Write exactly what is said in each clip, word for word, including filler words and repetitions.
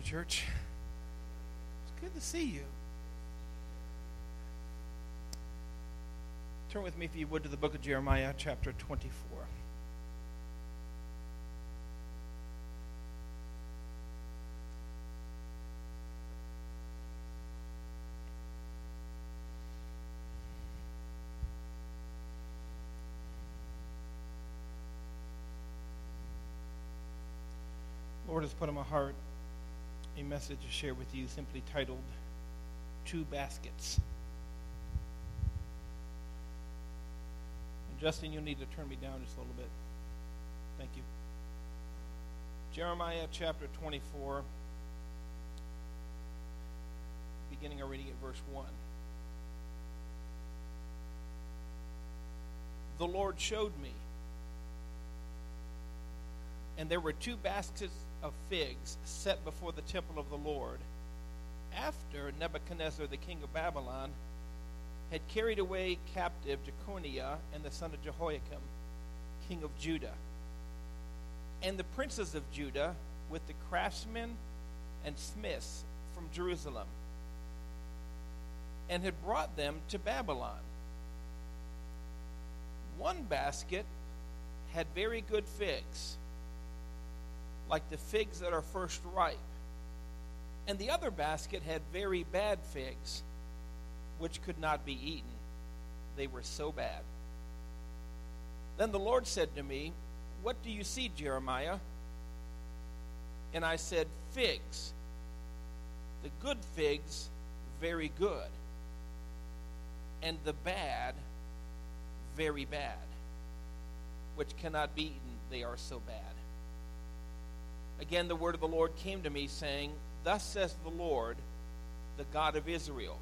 morning, church. It's good to see you. Turn with me, if you would, to the book of Jeremiah, chapter twenty-four. Lord has put on my heart a message to share with you simply titled, Two Baskets. And Justin, you'll need to turn me down just a little bit. Thank you. Jeremiah chapter twenty-four, beginning our reading at verse one. The Lord showed me, and there were two baskets of figs set before the temple of the Lord, after Nebuchadnezzar the king of Babylon had carried away captive Jeconiah and the son of Jehoiakim, king of Judah, and the princes of Judah with the craftsmen and smiths from Jerusalem, and had brought them to Babylon. One basket had very good figs, like the figs that are first ripe, and the other basket had very bad figs, which could not be eaten. They were so bad. Then the Lord said to me, "What do you see, Jeremiah?" And I said, "Figs, the good figs, very good, and the bad, very bad, which cannot be eaten. They are so bad." Again, the word of the Lord came to me, saying, "Thus says the Lord, the God of Israel,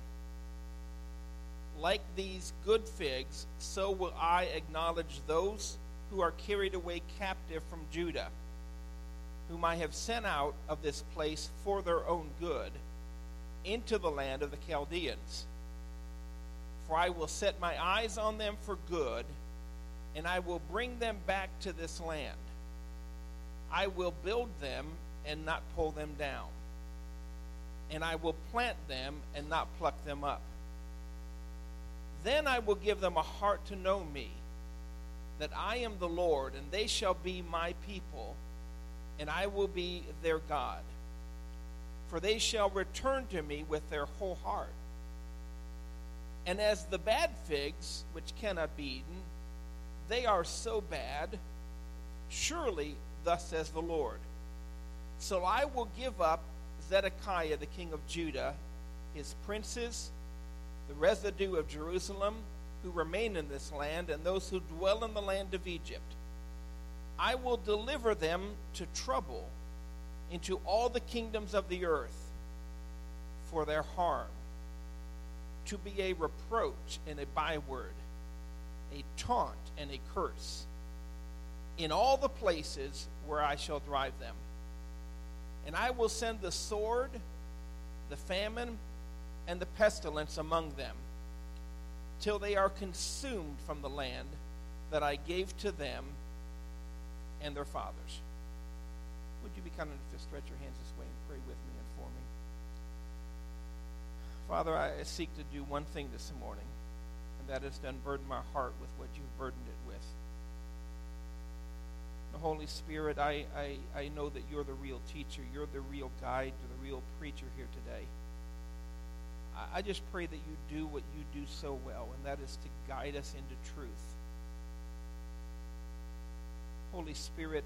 like these good figs, so will I acknowledge those who are carried away captive from Judah, whom I have sent out of this place for their own good, into the land of the Chaldeans. For I will set my eyes on them for good, and I will bring them back to this land. I will build them and not pull them down, and I will plant them and not pluck them up. Then I will give them a heart to know me, that I am the Lord, and they shall be my people, and I will be their God. For they shall return to me with their whole heart. And as the bad figs, which cannot be eaten, they are so bad, surely thus says the Lord. So I will give up Zedekiah the king of Judah, his princes, the residue of Jerusalem, who remain in this land, and those who dwell in the land of Egypt. I will deliver them to trouble, into all the kingdoms of the earth, for their harm, to be a reproach and a byword, a taunt and a curse, in all the places where I shall drive them. And I will send the sword, the famine, and the pestilence among them, till they are consumed from the land that I gave to them and their fathers." Would you be kind enough to stretch your hands this way and pray with me and for me? Father, I seek to do one thing this morning, and that is to unburden my heart with what you've burdened it with. Holy Spirit, I, I, I know that you're the real teacher. You're the real guide, the real preacher here today. I, I just pray that you do what you do so well, and that is to guide us into truth. Holy Spirit,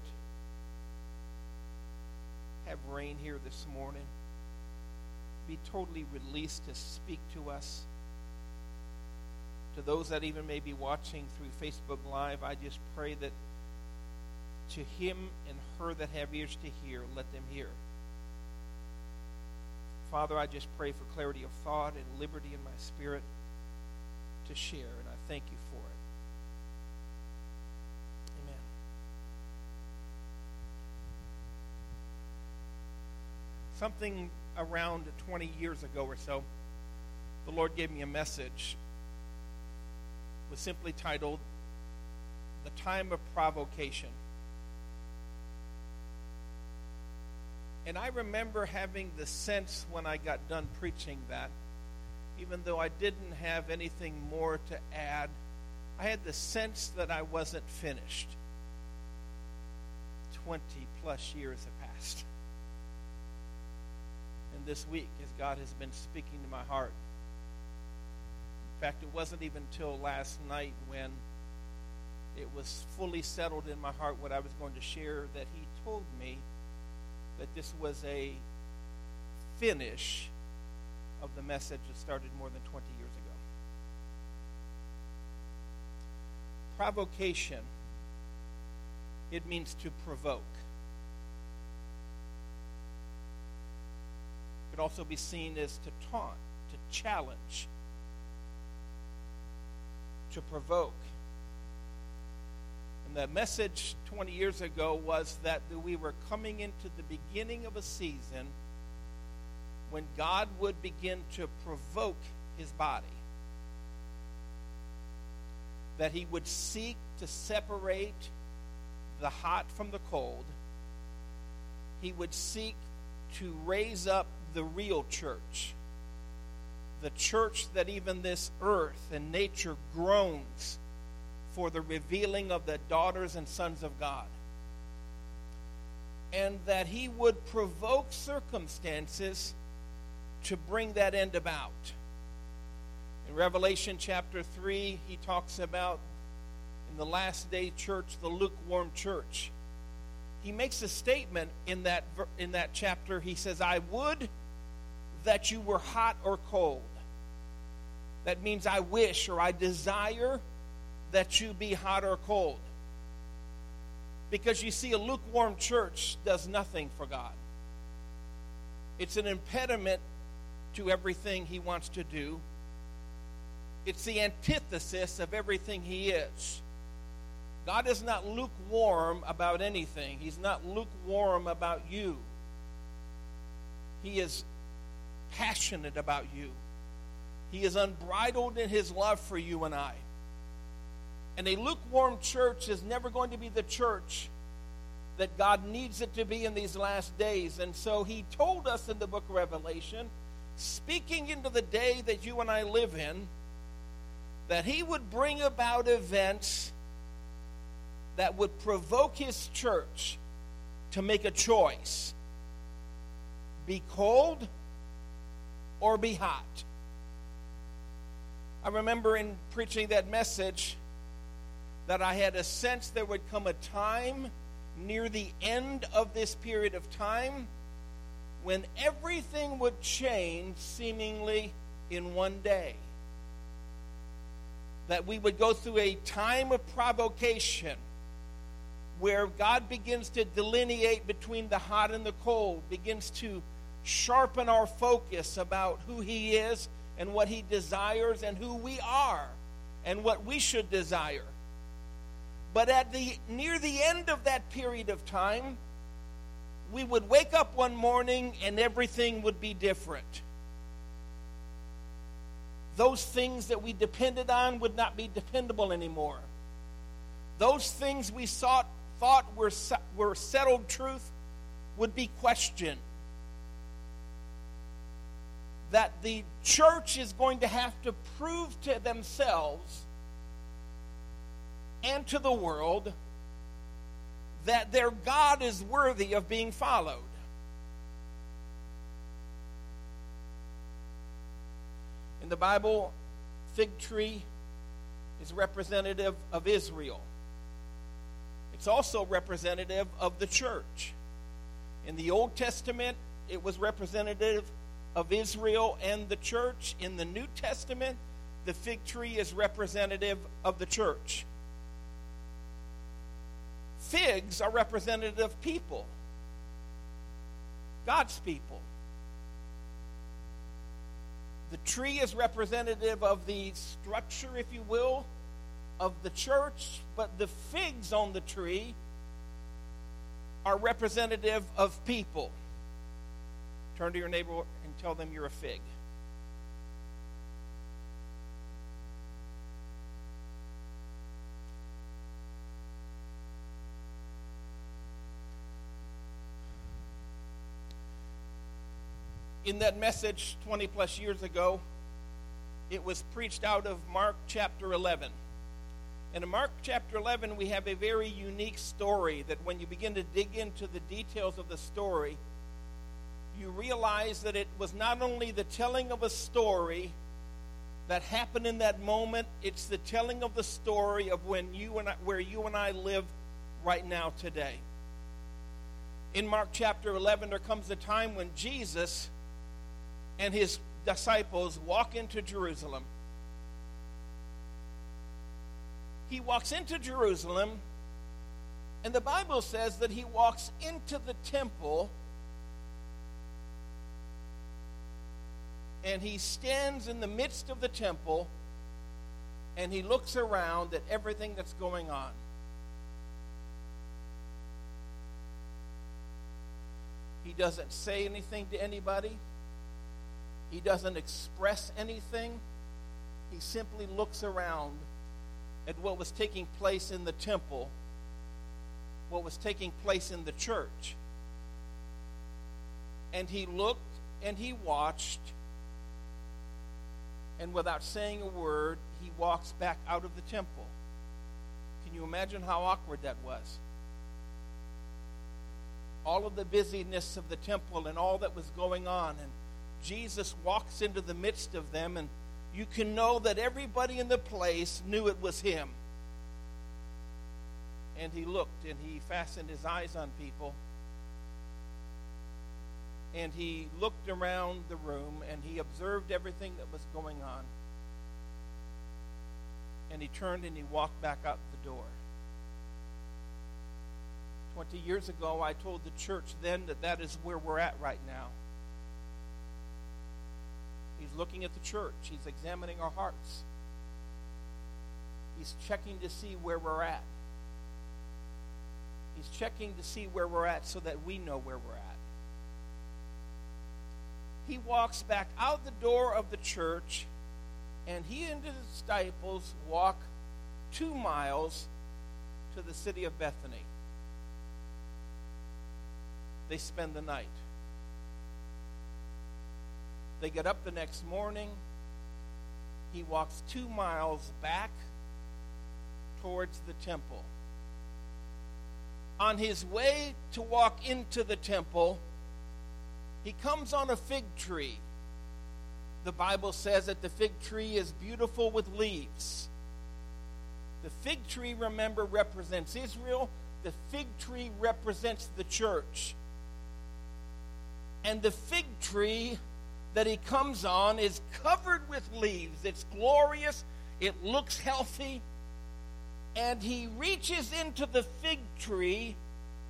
have reign here this morning. Be totally released to speak to us. To those that even may be watching through Facebook Live, I just pray that to him and her that have ears to hear, let them hear. Father, I just pray for clarity of thought and liberty in my spirit to share, and I thank you for it. Amen. Something around twenty years ago or so, the Lord gave me a message. It was simply titled, "The Time of Provocation." And I remember having the sense when I got done preaching that, even though I didn't have anything more to add, I had the sense that I wasn't finished. twenty plus years have passed. And this week, as God has been speaking to my heart, in fact, it wasn't even till last night when it was fully settled in my heart what I was going to share, that he told me that this was a finish of the message that started more than twenty years ago. Provocation, it means to provoke. It could also be seen as to taunt, to challenge, to provoke. The message twenty years ago was that we were coming into the beginning of a season when God would begin to provoke his body. That he would seek to separate the hot from the cold. He would seek to raise up the real church. The church that even this earth and nature groans for the revealing of the daughters and sons of God. And that he would provoke circumstances to bring that end about. In Revelation chapter three, he talks about in the last day church, the lukewarm church. He makes a statement in that in that chapter. He says, I would that you were hot or cold. That means I wish or I desire that you be hot or cold. Because you see, a lukewarm church does nothing for God. It's an impediment to everything he wants to do. It's the antithesis of everything he is. God is not lukewarm about anything. He's not lukewarm about you. He is passionate about you. He is unbridled in his love for you and I. And a lukewarm church is never going to be the church that God needs it to be in these last days. And so he told us in the book of Revelation, speaking into the day that you and I live in, that he would bring about events that would provoke his church to make a choice. Be cold or be hot. I remember in preaching that message that I had a sense there would come a time near the end of this period of time when everything would change seemingly in one day. That we would go through a time of provocation where God begins to delineate between the hot and the cold, begins to sharpen our focus about who he is and what he desires and who we are and what we should desire. But at the near the end of that period of time, we would wake up one morning and everything would be different. Those things that we depended on would not be dependable anymore. Those things we sought, thought were, were settled truth would be questioned. That the church is going to have to prove to themselves and to the world that their God is worthy of being followed. In the Bible, fig tree is representative of Israel. It's also representative of the church. In the Old Testament, it was representative of Israel and the church. In the New Testament, the fig tree is representative of the church. Figs are representative of people, God's people. The tree is representative of the structure, if you will, of the church, but the figs on the tree are representative of people. Turn to your neighbor and tell them you're a fig. in that message twenty plus years ago, it was preached out of Mark chapter eleven. And in Mark chapter eleven, we have a very unique story that when you begin to dig into the details of the story, you realize that it was not only the telling of a story that happened in that moment, it's the telling of the story of when you and I, where you and I live right now today. In Mark chapter eleven, there comes a time when Jesus and his disciples walk into Jerusalem. He walks into Jerusalem, and the Bible says that he walks into the temple, and he stands in the midst of the temple, and he looks around at everything that's going on. He doesn't say anything to anybody. He doesn't express anything. He simply looks around at what was taking place in the temple, what was taking place in the church. And he looked and he watched, and without saying a word, he walks back out of the temple. Can you imagine how awkward that was? All of the busyness of the temple and all that was going on, and Jesus walks into the midst of them, and you can know that everybody in the place knew it was him. And he looked and he fastened his eyes on people, and he looked around the room and he observed everything that was going on, and he turned and he walked back out the door. Twenty years ago, I told the church then that that is where we're at right now. He's looking at the church. He's examining our hearts. He's checking to see where we're at. He's checking to see where we're at so that we know where we're at. He walks back out the door of the church, and he and his disciples walk two miles to the city of Bethany. They spend the night. They get up the next morning. He walks two miles back towards the temple. On his way to walk into the temple, he comes on a fig tree. The Bible says that the fig tree is beautiful with leaves. The fig tree, remember, represents Israel. The fig tree represents the church. And the fig tree that he comes on is covered with leaves. It's glorious. It looks healthy. And he reaches into the fig tree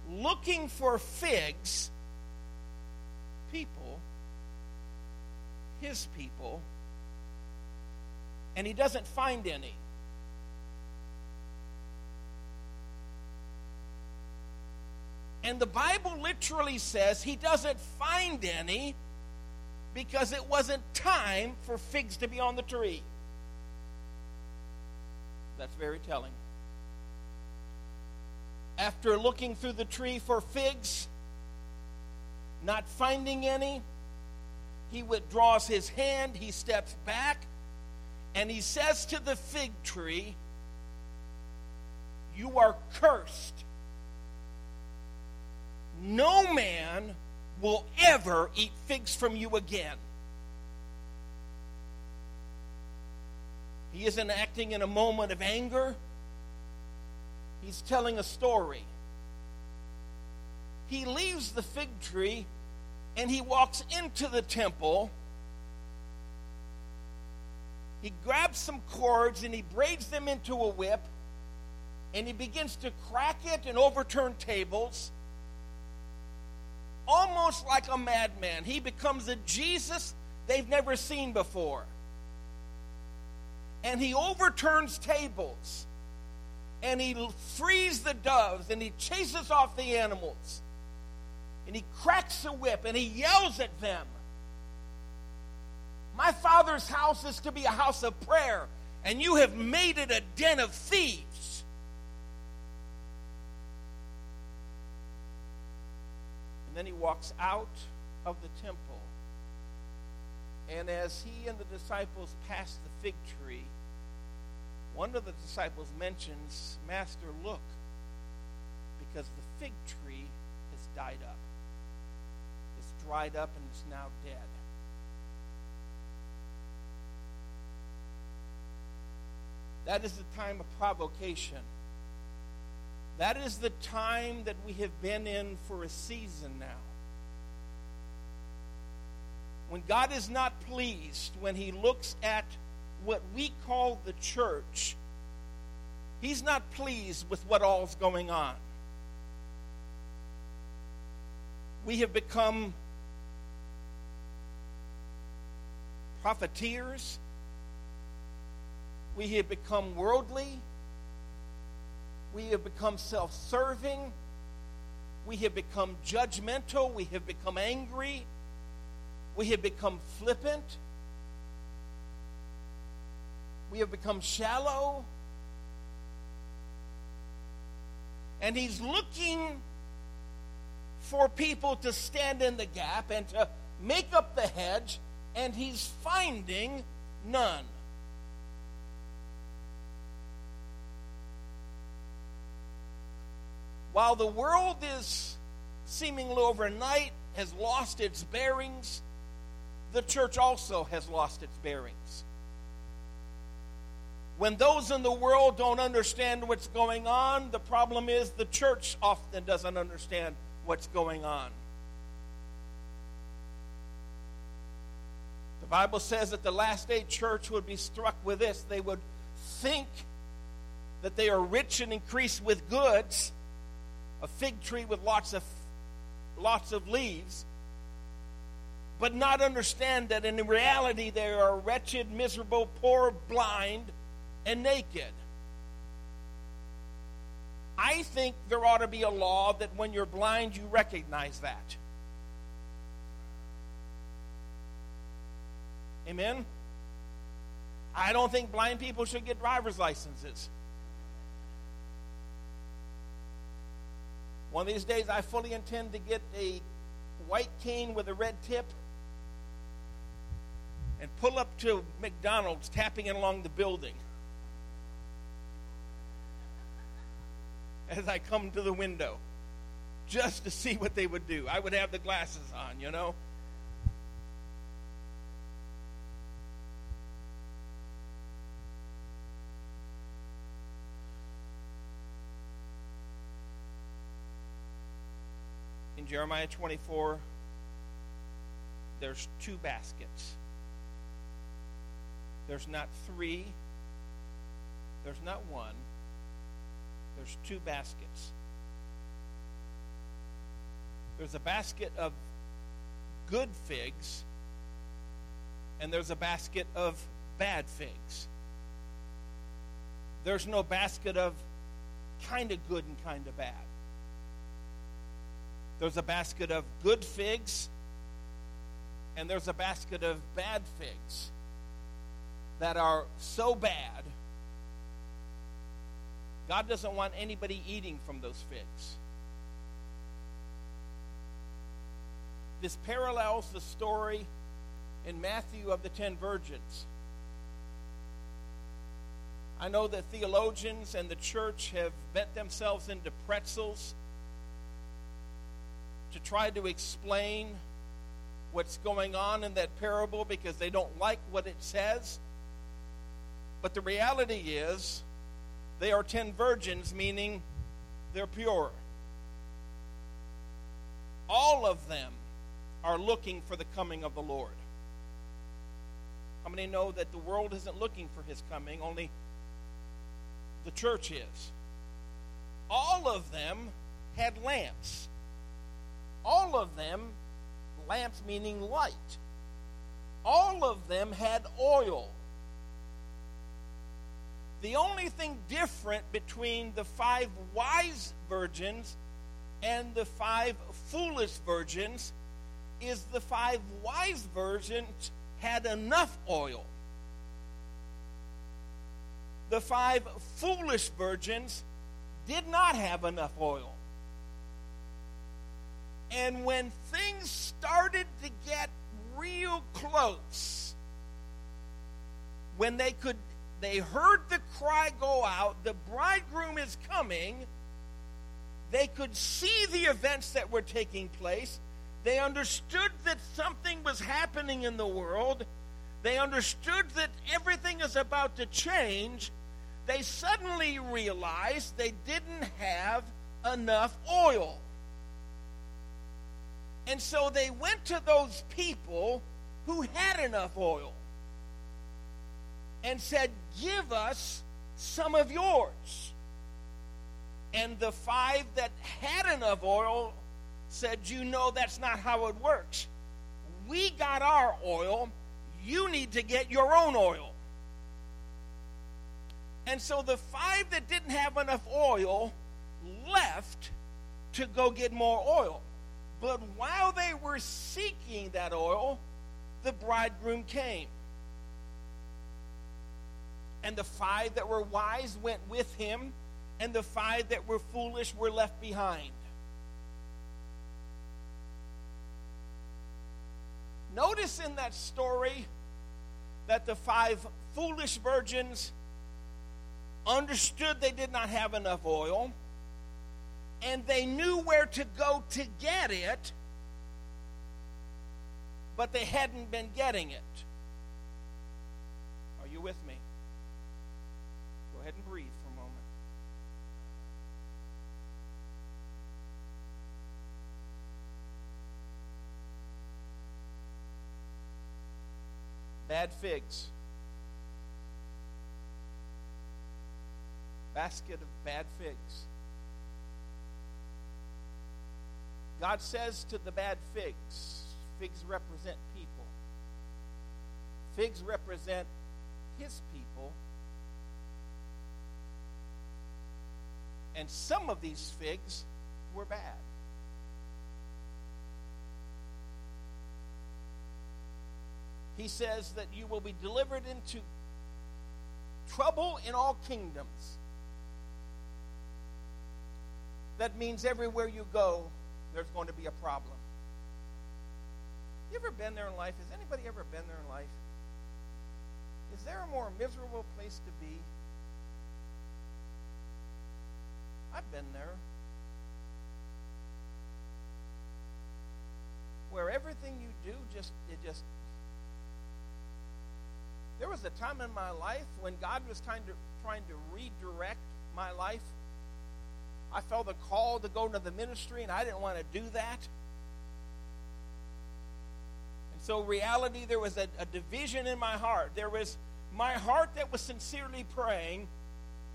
looking for figs. People, his people, and he doesn't find any. And the Bible literally says he doesn't find any because it wasn't time for figs to be on the tree. That's very telling. After looking through the tree for figs, not finding any, he withdraws his hand, he steps back, and he says to the fig tree, "You are cursed. No man will ever eat figs from you again." He isn't acting in a moment of anger. He's telling a story. He leaves the fig tree and he walks into the temple. He grabs some cords and he braids them into a whip, and he begins to crack it and overturn tables. Almost like a madman, he becomes a Jesus they've never seen before. And he overturns tables, and he frees the doves, and he chases off the animals. And he cracks the whip and he yells at them, "My Father's house is to be a house of prayer, and you have made it a den of thieves." And then he walks out of the temple And as he and the disciples passed the fig tree, one of the disciples mentions, "Master, look, because the fig tree has died up. It's dried up and it's now dead." That is the time of provocation. That is the time that we have been in for a season now. When God is not pleased, when he looks at what we call the church, he's not pleased with what all's going on. We have become profiteers. We have become worldly. We have become self-serving. We have become judgmental. We have become angry. We have become flippant. We have become shallow. And he's looking for people to stand in the gap and to make up the hedge, and he's finding none. While the world is seemingly overnight has lost its bearings, the church also has lost its bearings. When those in the world don't understand what's going on, the problem is the church often doesn't understand what's going on. The Bible says that the last day church would be struck with this. They would think that they are rich and increased with goods, a fig tree with lots of lots of leaves, but not understand that in reality they are wretched, miserable, poor, blind, and naked. I think there ought to be a law that when you're blind, you recognize that. Amen? I don't think blind people should get driver's licenses. One of these days, I fully intend to get a white cane with a red tip and pull up to McDonald's, tapping it along the building as I come to the window, just to see what they would do. I would have the glasses on, you know. In Jeremiah twenty-four, there's two baskets. There's not three. There's not one. There's two baskets. There's a basket of good figs, and there's a basket of bad figs. There's no basket of kind of good and kind of bad. There's a basket of good figs, and there's a basket of bad figs that are so bad, God doesn't want anybody eating from those figs. This parallels the story in Matthew of the ten virgins. I know that theologians and the church have bent themselves into pretzels to try to explain what's going on in that parable because they don't like what it says. But the reality is they are ten virgins, meaning they're pure. All of them are looking for the coming of the Lord. How many know that the world isn't looking for his coming, only the church is? All of them had lamps. All of them, lamps meaning light. All of them had oil. The only thing different between the five wise virgins and the five foolish virgins is the five wise virgins had enough oil. The five foolish virgins did not have enough oil. And when things started to get real close. When they could, they heard the cry go out, the bridegroom is coming. They could see the events that were taking place. They understood that something was happening in the world. They understood that everything is about to change. They suddenly realized they didn't have enough oil. And so they went to those people who had enough oil and said, "Give us some of yours." And the five that had enough oil said, "You know, that's not how it works. We got our oil. You need to get your own oil." And so the five that didn't have enough oil left to go get more oil. But while they were seeking that oil, the bridegroom came. And the five that were wise went with him, and the five that were foolish were left behind. Notice in that story that the five foolish virgins understood they did not have enough oil, and they knew where to go to get it, but they hadn't been getting it. Are you with me? Go ahead and breathe for a moment. Bad figs. Basket of bad figs. God says to the bad figs, figs represent people. Figs represent his people. And some of these figs were bad. He says that you will be delivered into trouble in all kingdoms. That means everywhere you go, there's going to be a problem. You ever been there in life? Has anybody ever been there in life? Is there a more miserable place to be? I've been there. Where everything you do just, it just. There was a time in my life when God was trying to, trying to redirect my life. I felt a call to go into the ministry, and I didn't want to do that. And so reality, there was a, a division in my heart. There was my heart that was sincerely praying,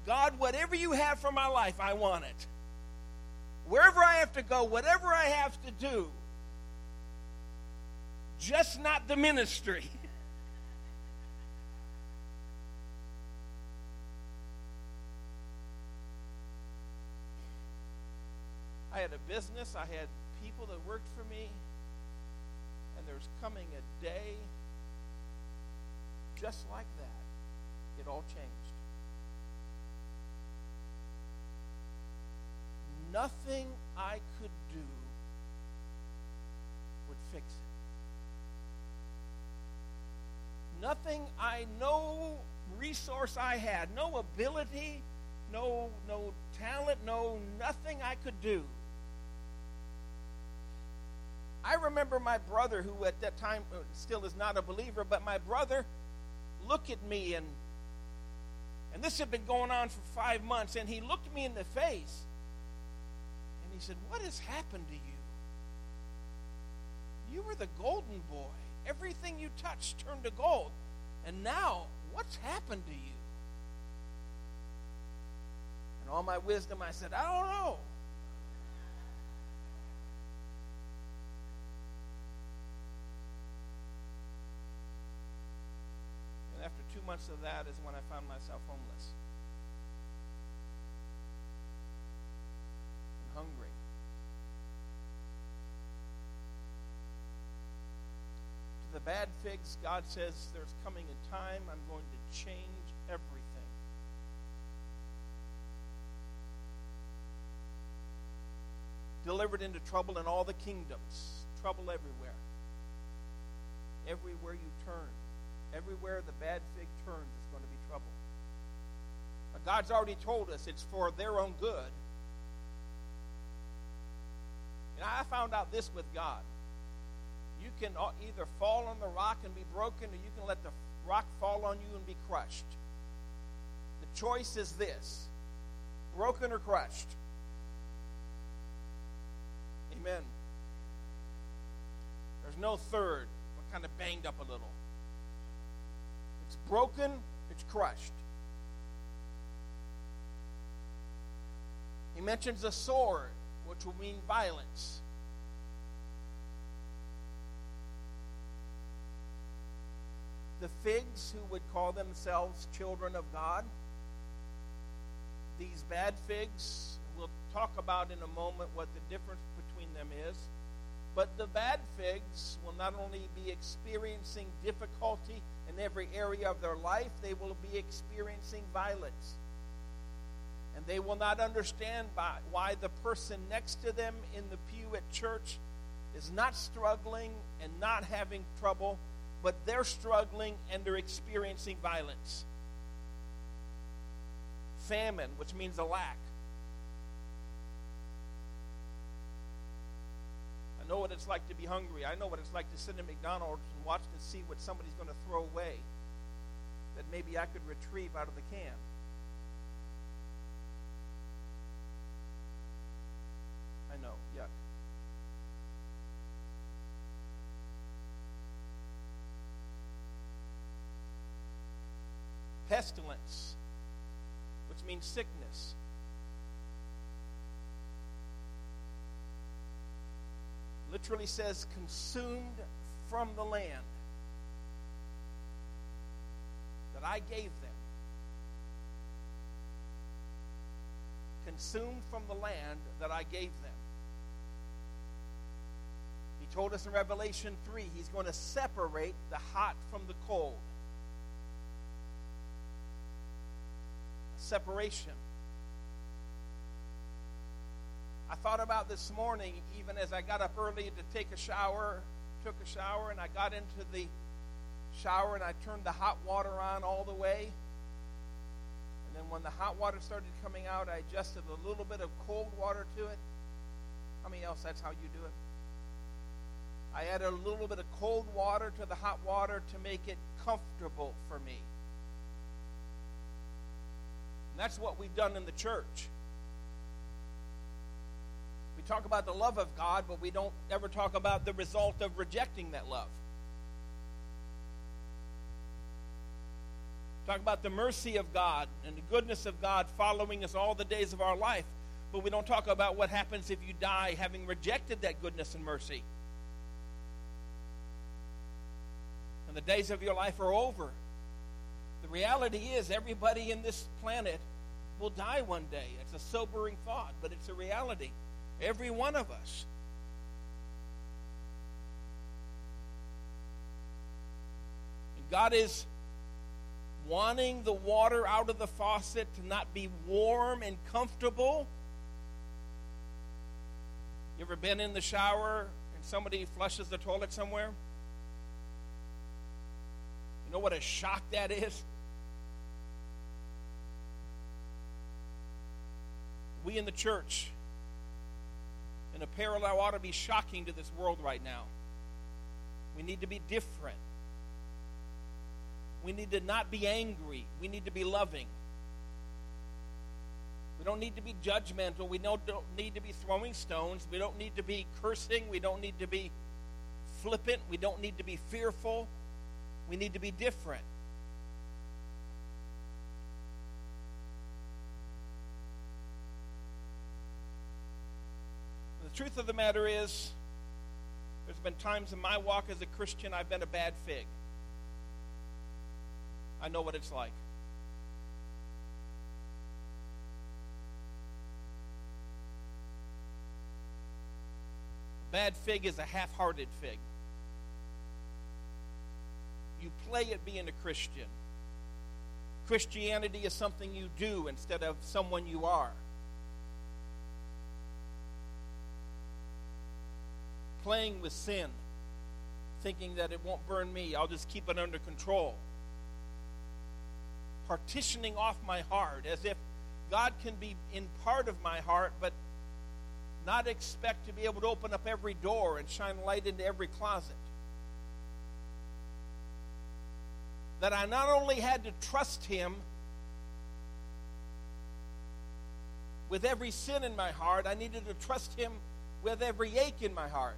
"God, whatever you have for my life, I want it. Wherever I have to go, whatever I have to do, just not the ministry." I had a business, I had people that worked for me, and there's coming a day just like that, it all changed. Nothing I could do would fix it. Nothing I, no resource I had, no ability, no, no talent, no, nothing I could do. I remember my brother, who at that time still is not a believer, but my brother looked at me, and and this had been going on for five months, and he looked me in the face, and he said, "What has happened to you? You were the golden boy. Everything you touched turned to gold, and now what's happened to you?" And all my wisdom, I said, "I don't know." Months of that is when I found myself homeless and hungry. To the bad figs, God says, "There's coming a time I'm going to change everything." Delivered into trouble in all the kingdoms, trouble everywhere. everywhere you turn. Everywhere the bad fig turns, it's going to be trouble. But God's already told us it's for their own good. And I found out this with God. You can either fall on the rock and be broken, or you can let the rock fall on you and be crushed. The choice is this: broken or crushed. Amen. There's no third. We're kind of banged up a little. It's broken, it's crushed. He mentions a sword, which will mean violence. The figs who would call themselves children of God, these bad figs, we'll talk about in a moment what the difference between them is, but the bad figs will not only be experiencing difficulty in every area of their life, they will be experiencing violence. And they will not understand by, why the person next to them in the pew at church is not struggling and not having trouble, but they're struggling and they're experiencing violence. Famine, which means a lack. I know what it's like to be hungry. I know what it's like to sit in McDonald's and watch and see what somebody's going to throw away that maybe I could retrieve out of the can. I know, yuck. Pestilence, which means sickness. Literally says consumed from the land that I gave them. Consumed from the land that I gave them. He told us in Revelation three, he's going to separate the hot from the cold. Separation. I thought about this morning, even as I got up early to take a shower, took a shower, and I got into the shower, and I turned the hot water on all the way. And then when the hot water started coming out, I adjusted a little bit of cold water to it. How many else, that's how you do it? I added a little bit of cold water to the hot water to make it comfortable for me. And that's what we've done in the church. We talk about the love of God, but we don't ever talk about the result of rejecting that love. We talk about the mercy of God and the goodness of God following us all the days of our life, but we don't talk about what happens if you die having rejected that goodness and mercy. And the days of your life are over. The reality is everybody in this planet will die one day. It's a sobering thought, but it's a reality. Every one of us. And God is wanting the water out of the faucet to not be warm and comfortable. You ever been in the shower and somebody flushes the toilet somewhere? You know what a shock that is? We in the church, in a parallel, ought to be shocking to this world right now. We need to be different. We need to not be angry. We need to be loving. We don't need to be judgmental. We don't need to be throwing stones. We don't need to be cursing. We don't need to be flippant. We don't need to be fearful. We need to be different. The truth of the matter is, there's been times in my walk as a Christian I've been a bad fig. I know what it's like. A bad fig is a half-hearted fig. You play at being a Christian. Christianity is something you do instead of someone you are. Playing with sin, thinking that it won't burn me. I'll just keep it under control. Partitioning off my heart, as if God can be in part of my heart, but not expect to be able to open up every door and shine light into every closet. That I not only had to trust him with every sin in my heart, I needed to trust him with every ache in my heart.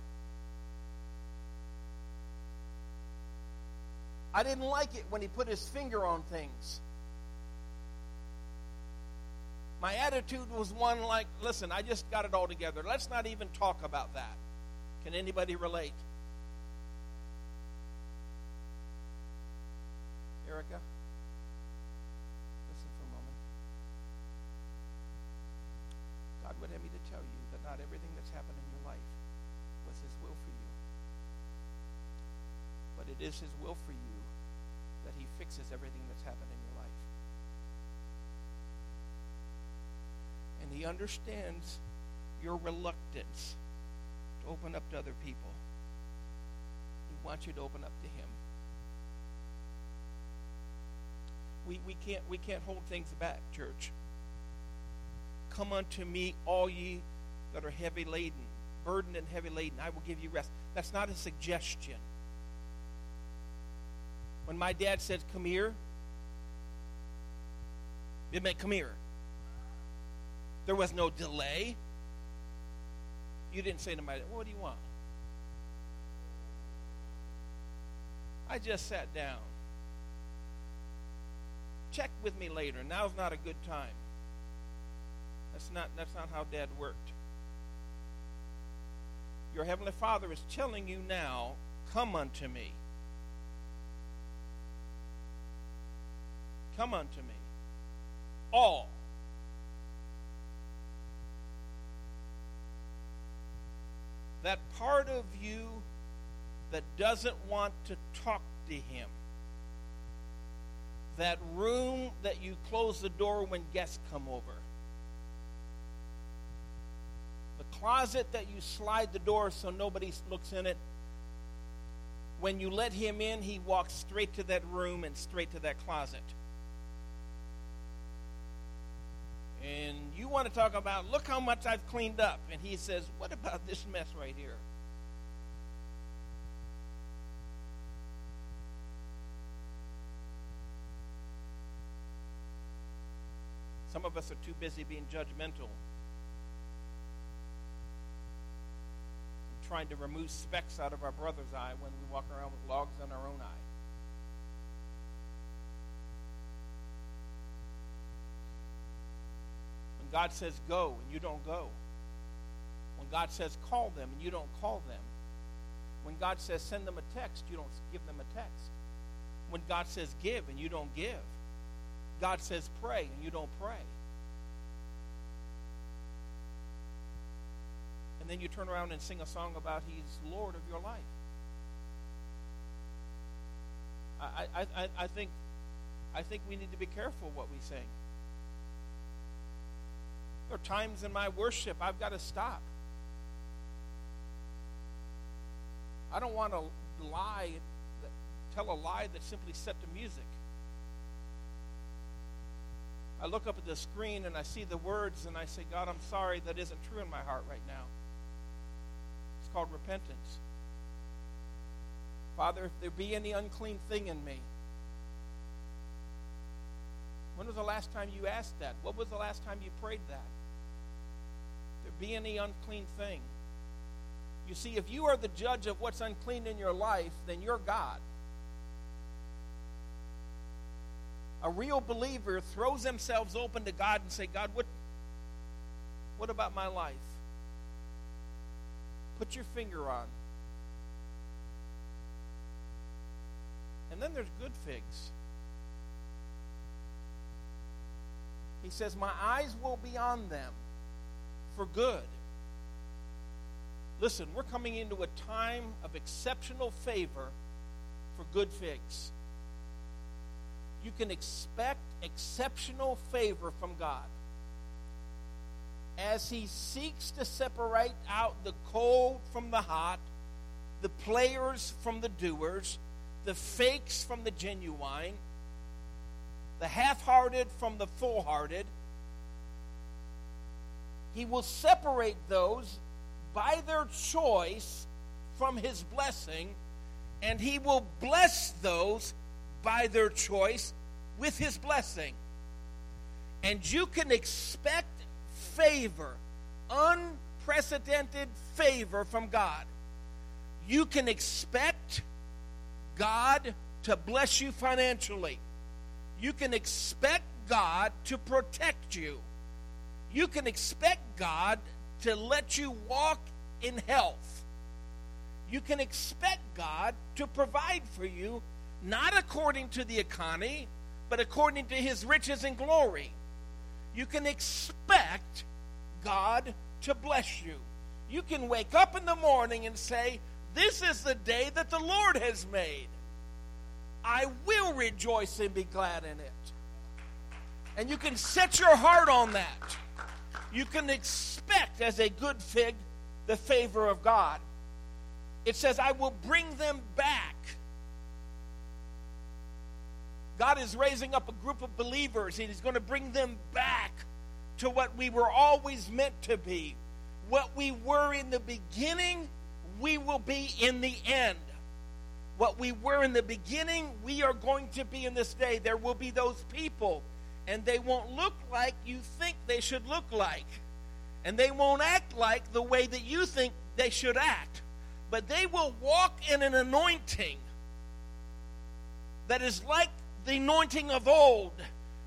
I didn't like it when he put his finger on things. My attitude was one like, listen, I just got it all together. Let's not even talk about that. Can anybody relate? Erica? Listen for a moment. God would have me to tell you that not everything that's happened in your life was his will for you. But it is his will for you that he fixes everything that's happened in your life. And he understands your reluctance to open up to other people. He wants you to open up to him. We we can't we can't hold things back, church. Come unto me, all ye that are heavy laden, burdened and heavy laden, I will give you rest. That's not a suggestion. When my dad said, come here, it meant come here. There was no delay. You didn't say to my dad, what do you want? I just sat down. Check with me later. Now's not a good time. That's not, that's not how Dad worked. Your Heavenly Father is telling you now, come unto me. Come unto me. All. That part of you that doesn't want to talk to him. That room that you close the door when guests come over. The closet that you slide the door so nobody looks in it. When you let him in, he walks straight to that room and straight to that closet. And you want to talk about, look how much I've cleaned up. And he says, what about this mess right here? Some of us are too busy being judgmental, trying to remove specks out of our brother's eye when we walk around with logs in our own eye. When God says go and you don't go. When God says call them and you don't call them. When God says send them a text, you don't give them a text. When God says give and you don't give. God says pray, and you don't pray. And then you turn around and sing a song about he's Lord of your life. I, I, I, I think I think we need to be careful what we sing. There are times in my worship I've got to stop. I don't want to lie, tell a lie that's simply set to music. I look up at the screen and I see the words and I say, God, I'm sorry, that isn't true in my heart right now. It's called repentance. Father, if there be any unclean thing in me. When was the last time you asked that? What was the last time you prayed that? If there be any unclean thing. You see, if you are the judge of what's unclean in your life, then you're God. A real believer throws themselves open to God and say, God, what, what about my life? Put your finger on. And then there's good figs. He says, my eyes will be on them for good. Listen, we're coming into a time of exceptional favor for good figs. You can expect exceptional favor from God as he seeks to separate out the cold from the hot, the players from the doers, the fakes from the genuine, the half-hearted from the full-hearted. He will separate those by their choice from his blessing, and he will bless those by their choice with his blessing. And you can expect favor, unprecedented favor from God. You can expect God to bless you financially. You can expect God to protect you. You can expect God to let you walk in health. You can expect God to provide for you, not according to the economy, but according to his riches and glory. You can expect God to bless you. You can wake up in the morning and say, "This is the day that the Lord has made. I will rejoice and be glad in it." And you can set your heart on that. You can expect, as a good fig, the favor of God. It says, "I will bring them back." God is raising up a group of believers, and he's going to bring them back to what we were always meant to be. What we were in the beginning, we will be in the end. What we were in the beginning, we are going to be in this day. There will be those people, and they won't look like you think they should look like. And they won't act like the way that you think they should act. But they will walk in an anointing that is like the anointing of old,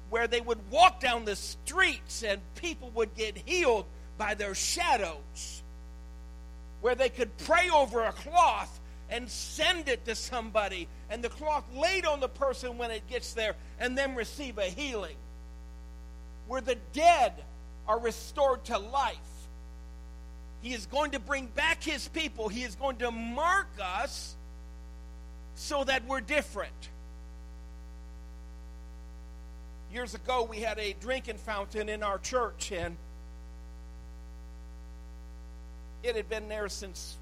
where they would walk down the streets and people would get healed by their shadows, where they could pray over a cloth and send it to somebody, and the cloth laid on the person when it gets there, and then receive a healing, where the dead are restored to life. He is going to bring back his people. He is going to mark us so that we're different. Years ago, we had a drinking fountain in our church, and it had been there since,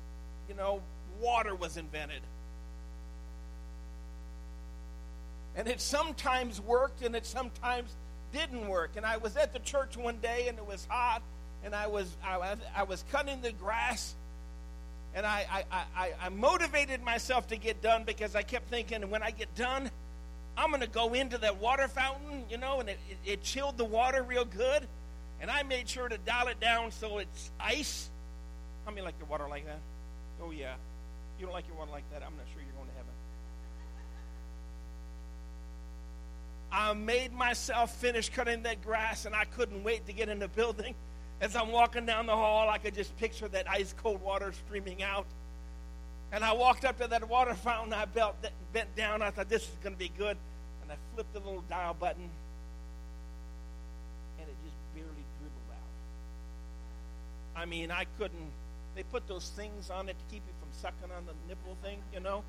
you know, water was invented. And it sometimes worked, and it sometimes didn't work. And I was at the church one day, and it was hot, and I was I, I was cutting the grass, and I, I, I, I motivated myself to get done, because I kept thinking, when I get done, I'm going to go into that water fountain, you know, and it, it, it chilled the water real good. And I made sure to dial it down so it's ice. How many like your water like that? Oh, yeah. You don't like your water like that? I'm not sure you're going to heaven. I made myself finish cutting that grass, and I couldn't wait to get in the building. As I'm walking down the hall, I could just picture that ice-cold water streaming out. And I walked up to that water fountain. I belt, bent down. I thought, this is going to be good. And I flipped the little dial button, and it just barely dribbled out. I mean, I couldn't. They put those things on it to keep it from sucking on the nipple thing, you know.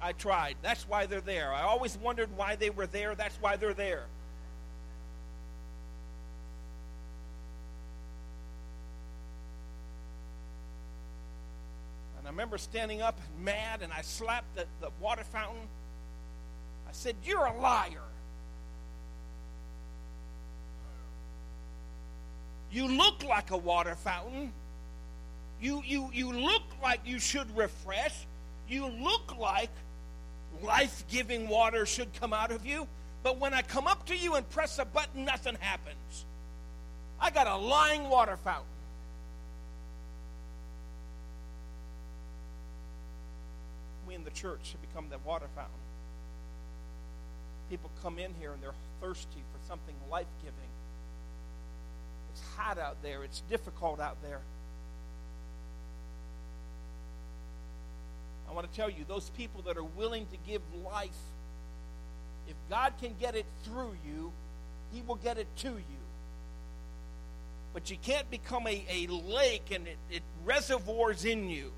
I tried. That's why they're there. I always wondered why they were there. That's why they're there. And I remember standing up mad, and I slapped the, the water fountain. I said, "You're a liar. You look like a water fountain. You, you, you look like you should refresh. You look like life-giving water should come out of you. But when I come up to you and press a button, nothing happens. I got a lying water fountain." We in the church should become that water fountain. People come in here and they're thirsty for something life-giving. It's hot out there. It's difficult out there. I want to tell you, those people that are willing to give life, if God can get it through you, he will get it to you. But you can't become a, a lake and it, it reservoirs in you.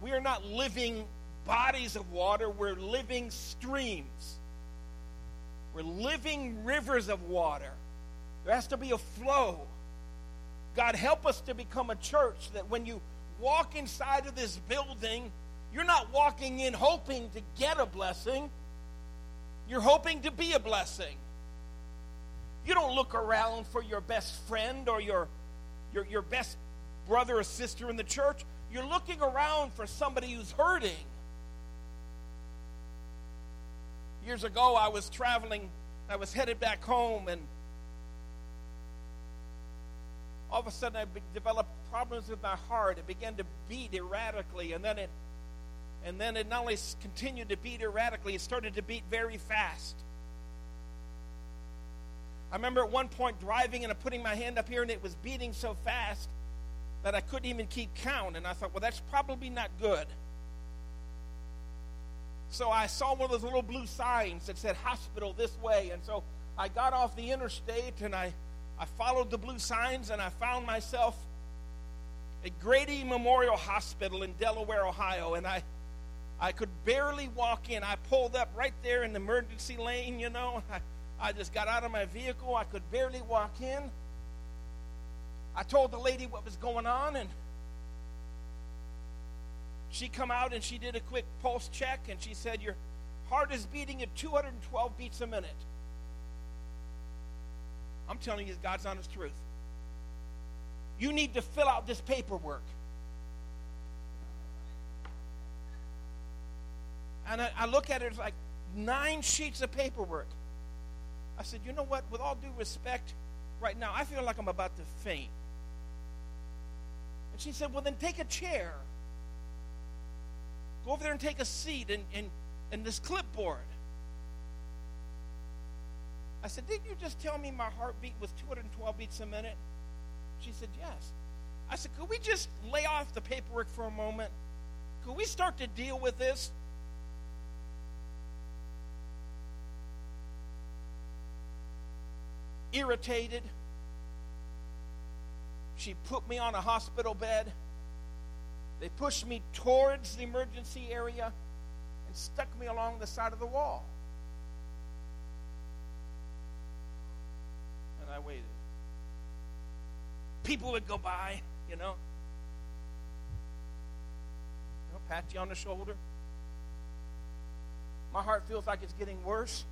We are not living bodies of water. We're living streams. We're living rivers of water. There has to be a flow. God, help us to become a church that when you walk inside of this building, you're not walking in hoping to get a blessing. You're hoping to be a blessing. You don't look around for your best friend or your, your, your best brother or sister in the church. You're looking around for somebody who's hurting. Years ago, I was traveling. I was headed back home, and all of a sudden, I developed problems with my heart. It began to beat erratically, and then it, and then it not only continued to beat erratically, it started to beat very fast. I remember at one point driving and putting my hand up here, and it was beating so fast that I couldn't even keep count. And I thought, well, that's probably not good. So I saw one of those little blue signs that said hospital this way. And so I got off the interstate, and I, I followed the blue signs, and I found myself at Grady Memorial Hospital in Delaware, Ohio. And I, I could barely walk in. I pulled up right there in the emergency lane, you know. I, I just got out of my vehicle. I could barely walk in. I told the lady what was going on, and she come out and she did a quick pulse check, and she said, your heart is beating at two hundred twelve beats a minute. I'm telling you, God's honest truth. You need to fill out this paperwork. And I, I look at it, it's like nine sheets of paperwork. I said, you know what? With all due respect, right now I feel like I'm about to faint. And she said, well, then take a chair. Go over there and take a seat and, and, and this clipboard. I said, didn't you just tell me my heartbeat was two hundred twelve beats a minute? She said, yes. I said, could we just lay off the paperwork for a moment? Could we start to deal with this? Irritated, she put me on a hospital bed. They pushed me towards the emergency area and stuck me along the side of the wall. And I waited. People would go by, you know. They'll pat you on the shoulder. My heart feels like it's getting worse.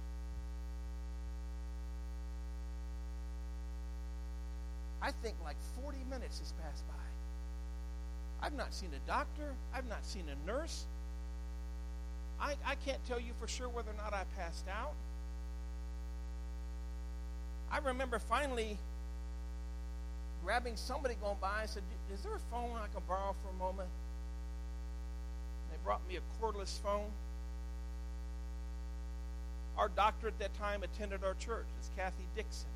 I think like forty minutes has passed by. I've not seen a doctor. I've not seen a nurse. I, I can't tell you for sure whether or not I passed out. I remember finally grabbing somebody going by. I said, is there a phone I can borrow for a moment? And they brought me a cordless phone. Our doctor at that time attended our church. It's Kathy Dixon.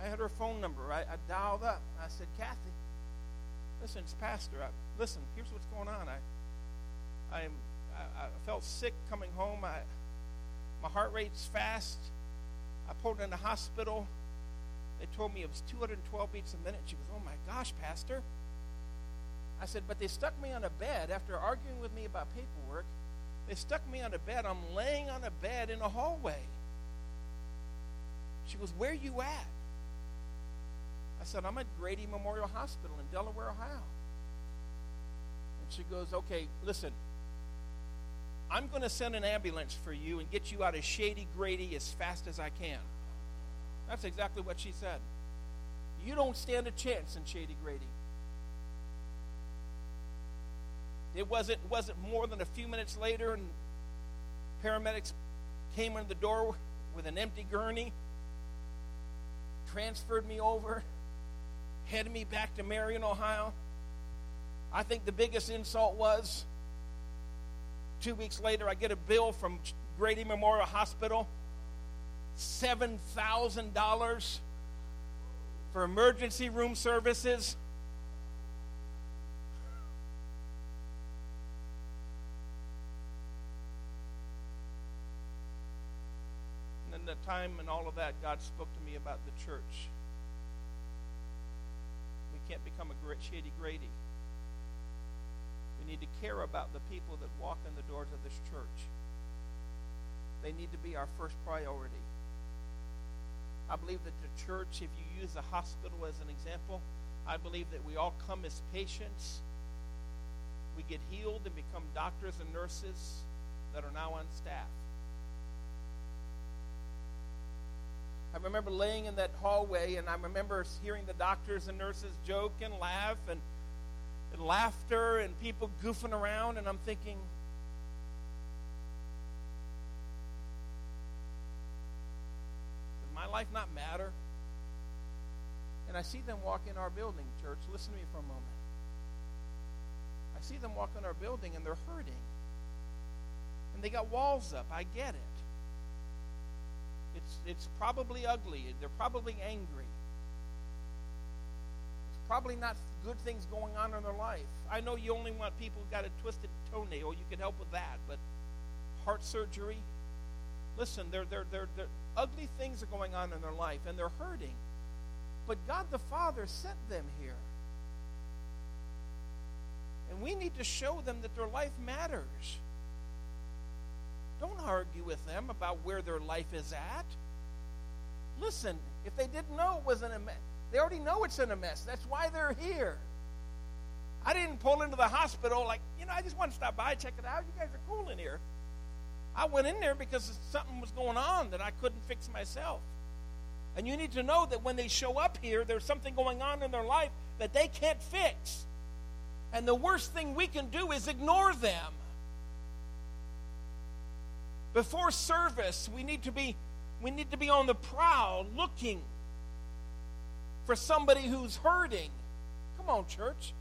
I had her phone number. I, I dialed up. I said, Kathy, listen, it's Pastor. I, listen, here's what's going on. I, I, am, I, I felt sick coming home. I, my heart rate's fast. I pulled in the hospital. They told me it was two hundred twelve beats a minute. She goes, oh my gosh, Pastor. I said, but they stuck me on a bed after arguing with me about paperwork. They stuck me on a bed. I'm laying on a bed in a hallway. She goes, where are you at? I said, I'm at Grady Memorial Hospital in Delaware, Ohio. And she goes, okay, listen, I'm going to send an ambulance for you and get you out of Shady Grady as fast as I can. That's exactly what she said. You don't stand a chance in Shady Grady. It wasn't, wasn't more than a few minutes later, and paramedics came in the door with an empty gurney, transferred me over, headed me back to Marion, Ohio. I think the biggest insult was two weeks later I get a bill from Grady Memorial Hospital, seven thousand dollars for emergency room services. And in the time and all of that, God spoke to me about the church. Can't become a great Shady Grady. We need to care about the people that walk in the doors of this church. They need to be our first priority. I believe that the church, if you use the hospital as an example, I believe that we all come as patients. We get healed and become doctors and nurses that are now on staff. I remember laying in that hallway, and I remember hearing the doctors and nurses joke and laugh and, and laughter and people goofing around, and I'm thinking, does my life not matter? And I see them walk in our building, church. Listen to me for a moment. I see them walk in our building, and they're hurting. And they got walls up. I get it. It's, it's probably ugly. They're probably angry. There's probably not good things going on in their life. I know you only want people who got a twisted toenail. You can help with that. But heart surgery, listen, they're, they're, they're, they're, ugly things are going on in their life, and they're hurting. But God the Father sent them here. And we need to show them that their life matters. Don't argue with them about where their life is at. Listen, if they didn't know it was in a mess, they already know it's in a mess. That's why they're here. I didn't pull into the hospital like, you know, I just want to stop by, check it out. You guys are cool in here. I went in there because something was going on that I couldn't fix myself. And you need to know that when they show up here, there's something going on in their life that they can't fix. And the worst thing we can do is ignore them. Before service, we need to be we need to be on the prowl, looking for somebody who's hurting. Come on, church.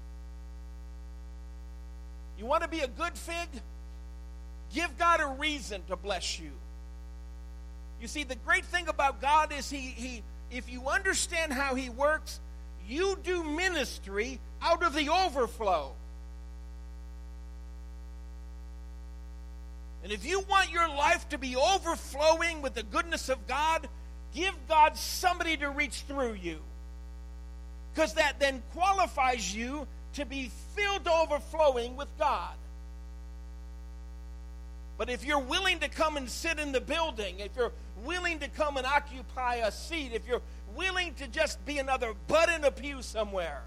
You want to be a good fig? Give God a reason to bless you. You see, the great thing about God is he he if you understand how he works, you do ministry out of the overflow. And if you want your life to be overflowing with the goodness of God, give God somebody to reach through you. Because that then qualifies you to be filled to overflowing with God. But if you're willing to come and sit in the building, if you're willing to come and occupy a seat, if you're willing to just be another butt in a pew somewhere,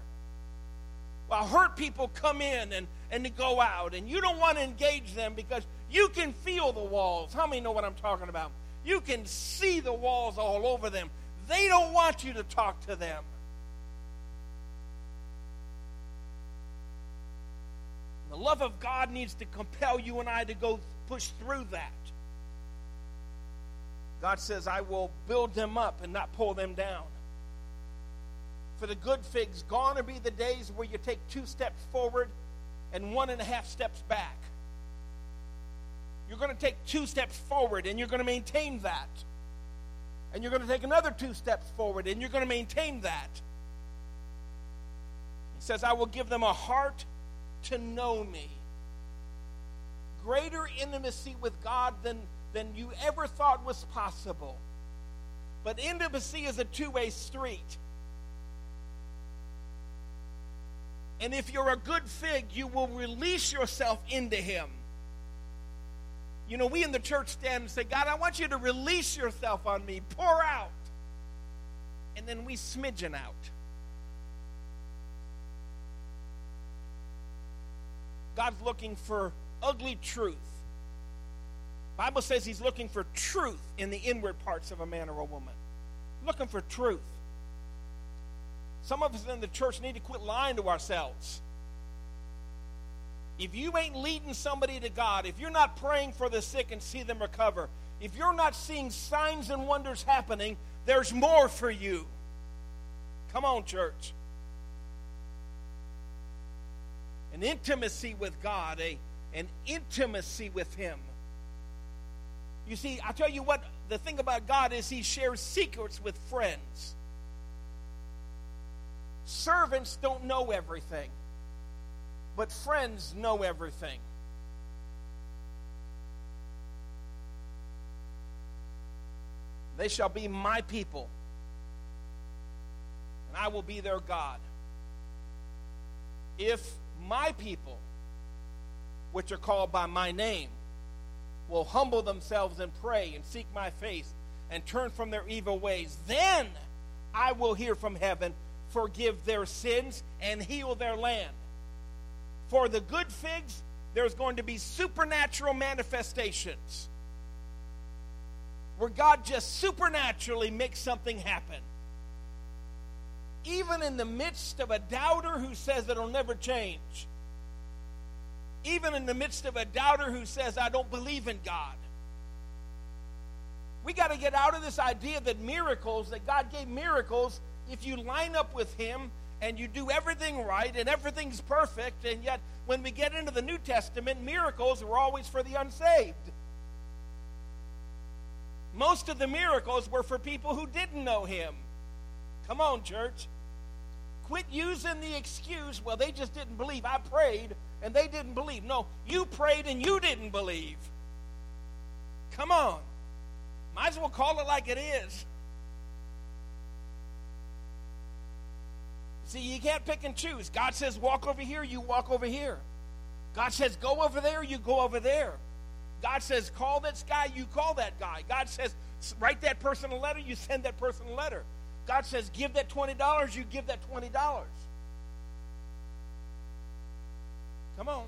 while hurt people come in and, and to go out, and you don't want to engage them because you can feel the walls. How many know what I'm talking about? You can see the walls all over them. They don't want you to talk to them. The love of God needs to compel you and I to go push through that. God says, I will build them up and not pull them down. For the good figs, gone are be the days where you take two steps forward and one and a half steps back. You're going to take two steps forward, and you're going to maintain that. And you're going to take another two steps forward, and you're going to maintain that. He says, I will give them a heart to know me. Greater intimacy with God than, than you ever thought was possible. But intimacy is a two-way street. And if you're a good fig, you will release yourself into him. You know, we in the church stand and say, God, I want you to release yourself on me. Pour out. And then we smidgen out. God's looking for ugly truth. The Bible says he's looking for truth in the inward parts of a man or a woman. Looking for truth. Some of us in the church need to quit lying to ourselves. If you ain't leading somebody to God, if you're not praying for the sick and see them recover, if you're not seeing signs and wonders happening, there's more for you. Come on, church. An intimacy with God, a, an intimacy with him. You see, I tell you what, the thing about God is he shares secrets with friends. Servants don't know everything. But friends know everything. They shall be my people, and I will be their God. If my people, which are called by my name, will humble themselves and pray and seek my face and turn from their evil ways, then I will hear from heaven, forgive their sins, and heal their land. For the good figs, there's going to be supernatural manifestations where God just supernaturally makes something happen. Even in the midst of a doubter who says it'll never change. Even in the midst of a doubter who says, I don't believe in God. We got to get out of this idea that miracles, that God gave miracles, if you line up with Him and you do everything right and everything's perfect, and yet when we get into the New Testament, miracles were always for the unsaved. Most of the miracles were for people who didn't know Him. Come on, church. Quit using the excuse, well, they just didn't believe. I prayed and they didn't believe. No, you prayed and you didn't believe. Come on. Might as well call it like it is. See, you can't pick and choose. God says, walk over here, you walk over here. God says, go over there, you go over there. God says, call this guy, you call that guy. God says, write that person a letter, you send that person a letter. God says, give that twenty dollars, you give that twenty dollars. Come on.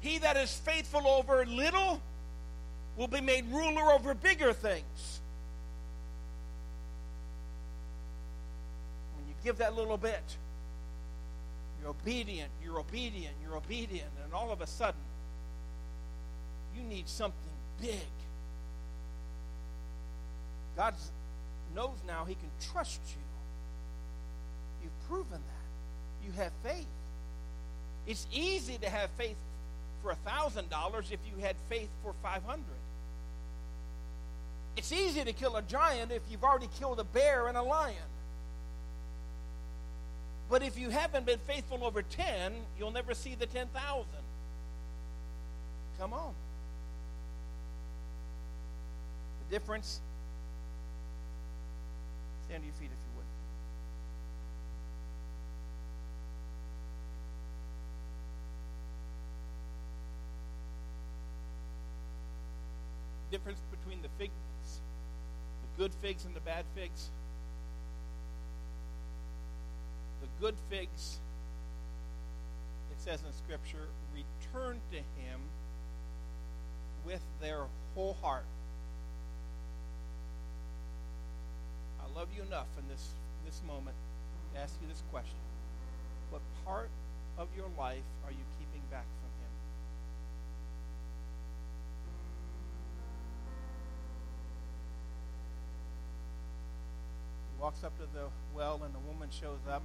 He that is faithful over little will be made ruler over bigger things. When you give that little bit, you're obedient, you're obedient, you're obedient, and all of a sudden, you need something big. God knows now He can trust you. You've proven that. You have faith. It's easy to have faith for a thousand dollars if you had faith for five hundred. It's easy to kill a giant if you've already killed a bear and a lion. But if you haven't been faithful over ten, you'll never see the ten thousand. Come on. The difference. Stand to your feet if you would. The difference between the figs, the good figs and the bad figs. The good figs, it says in Scripture, return to Him with their whole heart. I love you enough in this, this moment to ask you this question. What part of your life are you keeping back from Him? He walks up to the well and a woman shows up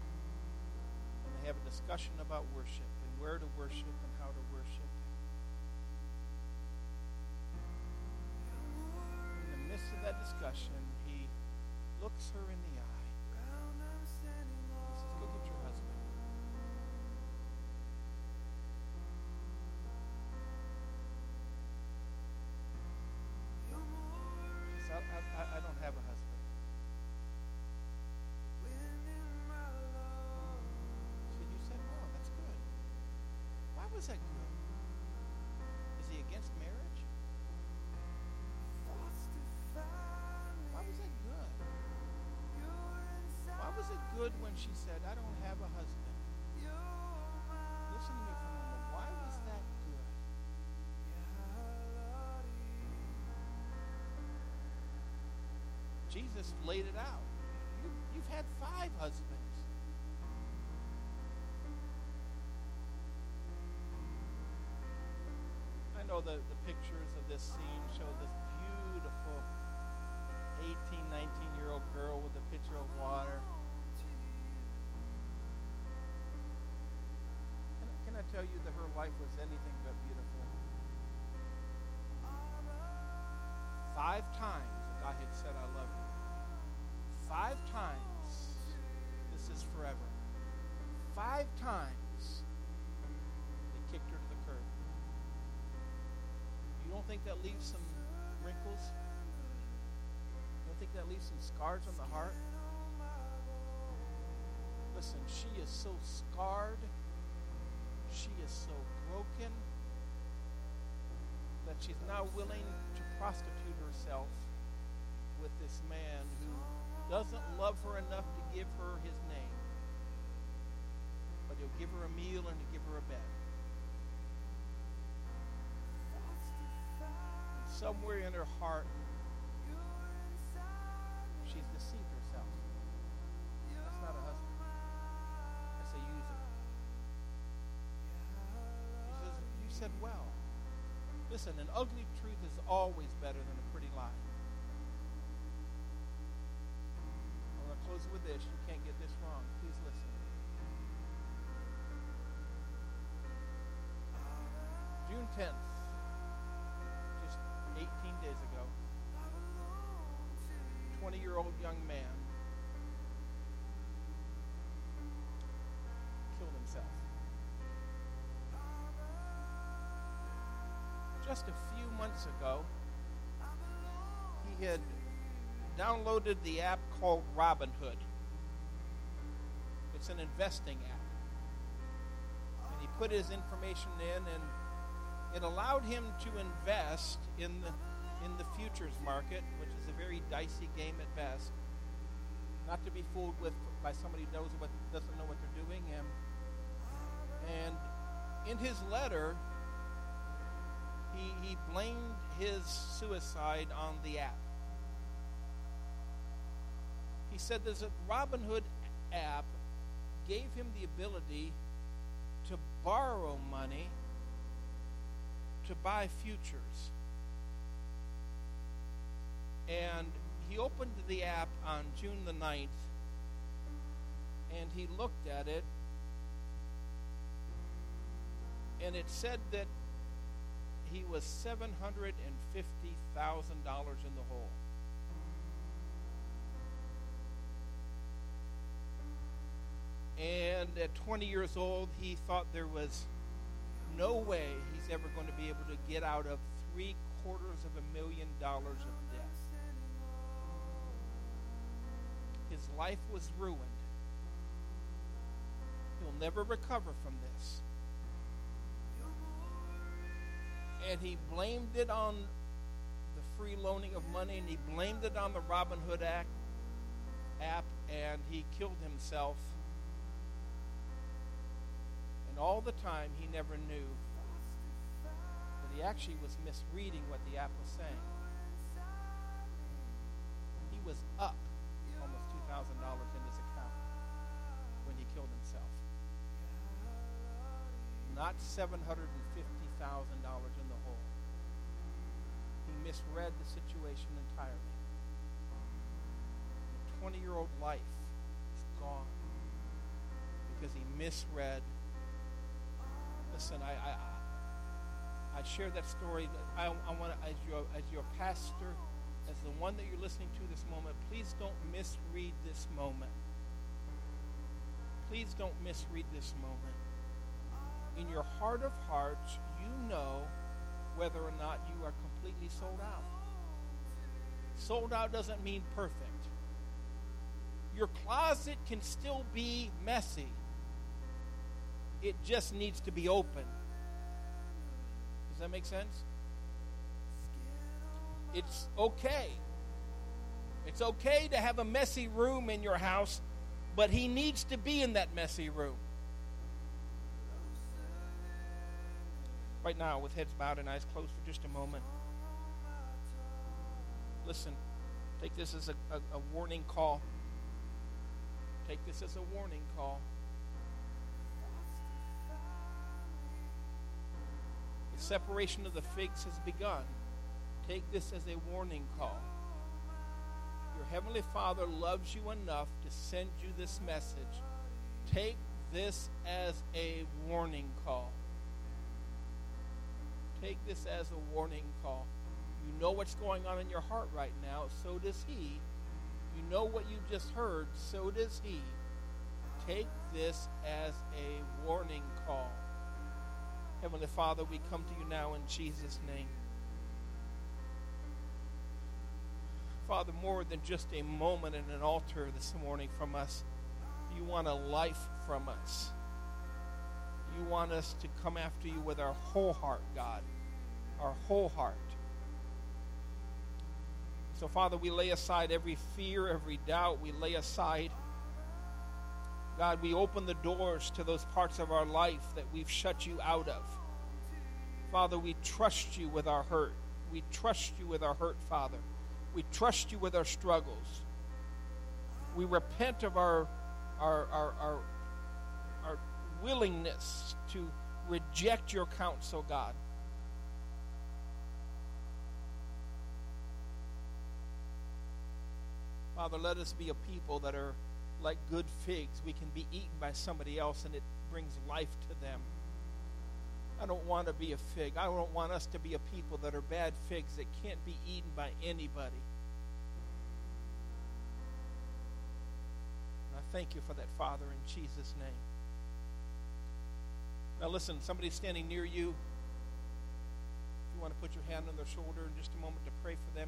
and they have a discussion about worship and where to worship and how to worship. In the midst of that discussion, He looks her in the eye. He says, go get your husband. She says, I, I, I don't have a husband. So you said, oh, that's good. Why was that good? Is he against marriage? Was it good when she said, I don't have a husband? Listen to me for a moment. Why was that good? Jesus laid it out. You, you've had five husbands. I know the, the pictures of this scene show this beautiful eighteen, nineteen-year-old girl with a pitcher of water. I tell you that her life was anything but beautiful. Five times God had said, I love you. Five times, this is forever. Five times, they kicked her to the curb. You don't think that leaves some wrinkles? You don't think that leaves some scars on the heart? Listen, she is so scarred. She is so broken that she's now willing to prostitute herself with this man who doesn't love her enough to give her his name, but he'll give her a meal and he'll give her a bed. And somewhere in her heart, she's deceived herself. That's not a husband. That's a user. He says, you said well. Listen, an ugly truth is always better than a pretty lie. I'm going to close with this. You can't get this wrong. Please listen. June tenth, just eighteen days ago, twenty-year-old young man killed himself. Just a few months ago, he had downloaded the app called Robinhood. It's an investing app. And he put his information in, and it allowed him to invest in the in the futures market, which is a very dicey game at best. Not to be fooled with by somebody who knows what doesn't know what they're doing. And, and in his letter, He, he blamed his suicide on the app. He said there's a Robinhood app gave him the ability to borrow money to buy futures. And he opened the app on June the ninth, and he looked at it, and it said that he was seven hundred fifty thousand dollars in the hole. And at twenty years old, he thought there was no way he's ever going to be able to get out of three quarters of a million dollars of debt. His life was ruined. He'll never recover from this. And he blamed it on the free loaning of money, and he blamed it on the Robinhood app, and he killed himself. And all the time, he never knew that he actually was misreading what the app was saying. He was up almost two thousand dollars in his account when he killed himself. Not seven hundred fifty thousand dollars in the hole. He misread the situation entirely. The twenty-year-old life is gone because he misread. Listen, I I, I share that story. I, I want to, as your as your pastor, as the one that you're listening to this moment, please don't misread this moment. Please don't misread this moment. In your heart of hearts, you know whether or not you are completely sold out. Sold out doesn't mean perfect. Your closet can still be messy. It just needs to be open. Does that make sense? It's okay. It's okay to have a messy room in your house, but he needs to be in that messy room. Right now, with heads bowed and eyes closed for just a moment. Listen, take this as a, a, a warning call. Take this as a warning call. The separation of the figs has begun. Take this as a warning call. Your Heavenly Father loves you enough to send you this message. Take this as a warning call. Take this as a warning call. You know what's going on in your heart right now, so does he. You know what you just heard, so does he. Take this as a warning call. Heavenly Father, we come to you now in Jesus' name. Father, more than just a moment and an altar this morning from us, you want a life from us. You want us to come after you with our whole heart, God. Our whole heart. So, Father, we lay aside every fear, every doubt. We lay aside, God, we open the doors to those parts of our life that we've shut you out of. Father, we trust you with our hurt. We trust you with our hurt, Father. We trust you with our struggles. We repent of our our our our, our willingness to reject your counsel, God. Father, let us be a people that are like good figs. We can be eaten by somebody else and it brings life to them. I don't want to be a fig. I don't want us to be a people that are bad figs that can't be eaten by anybody. And I thank you for that, Father, in Jesus' name. Now listen, somebody standing near you, if you want to put your hand on their shoulder in just a moment to pray for them.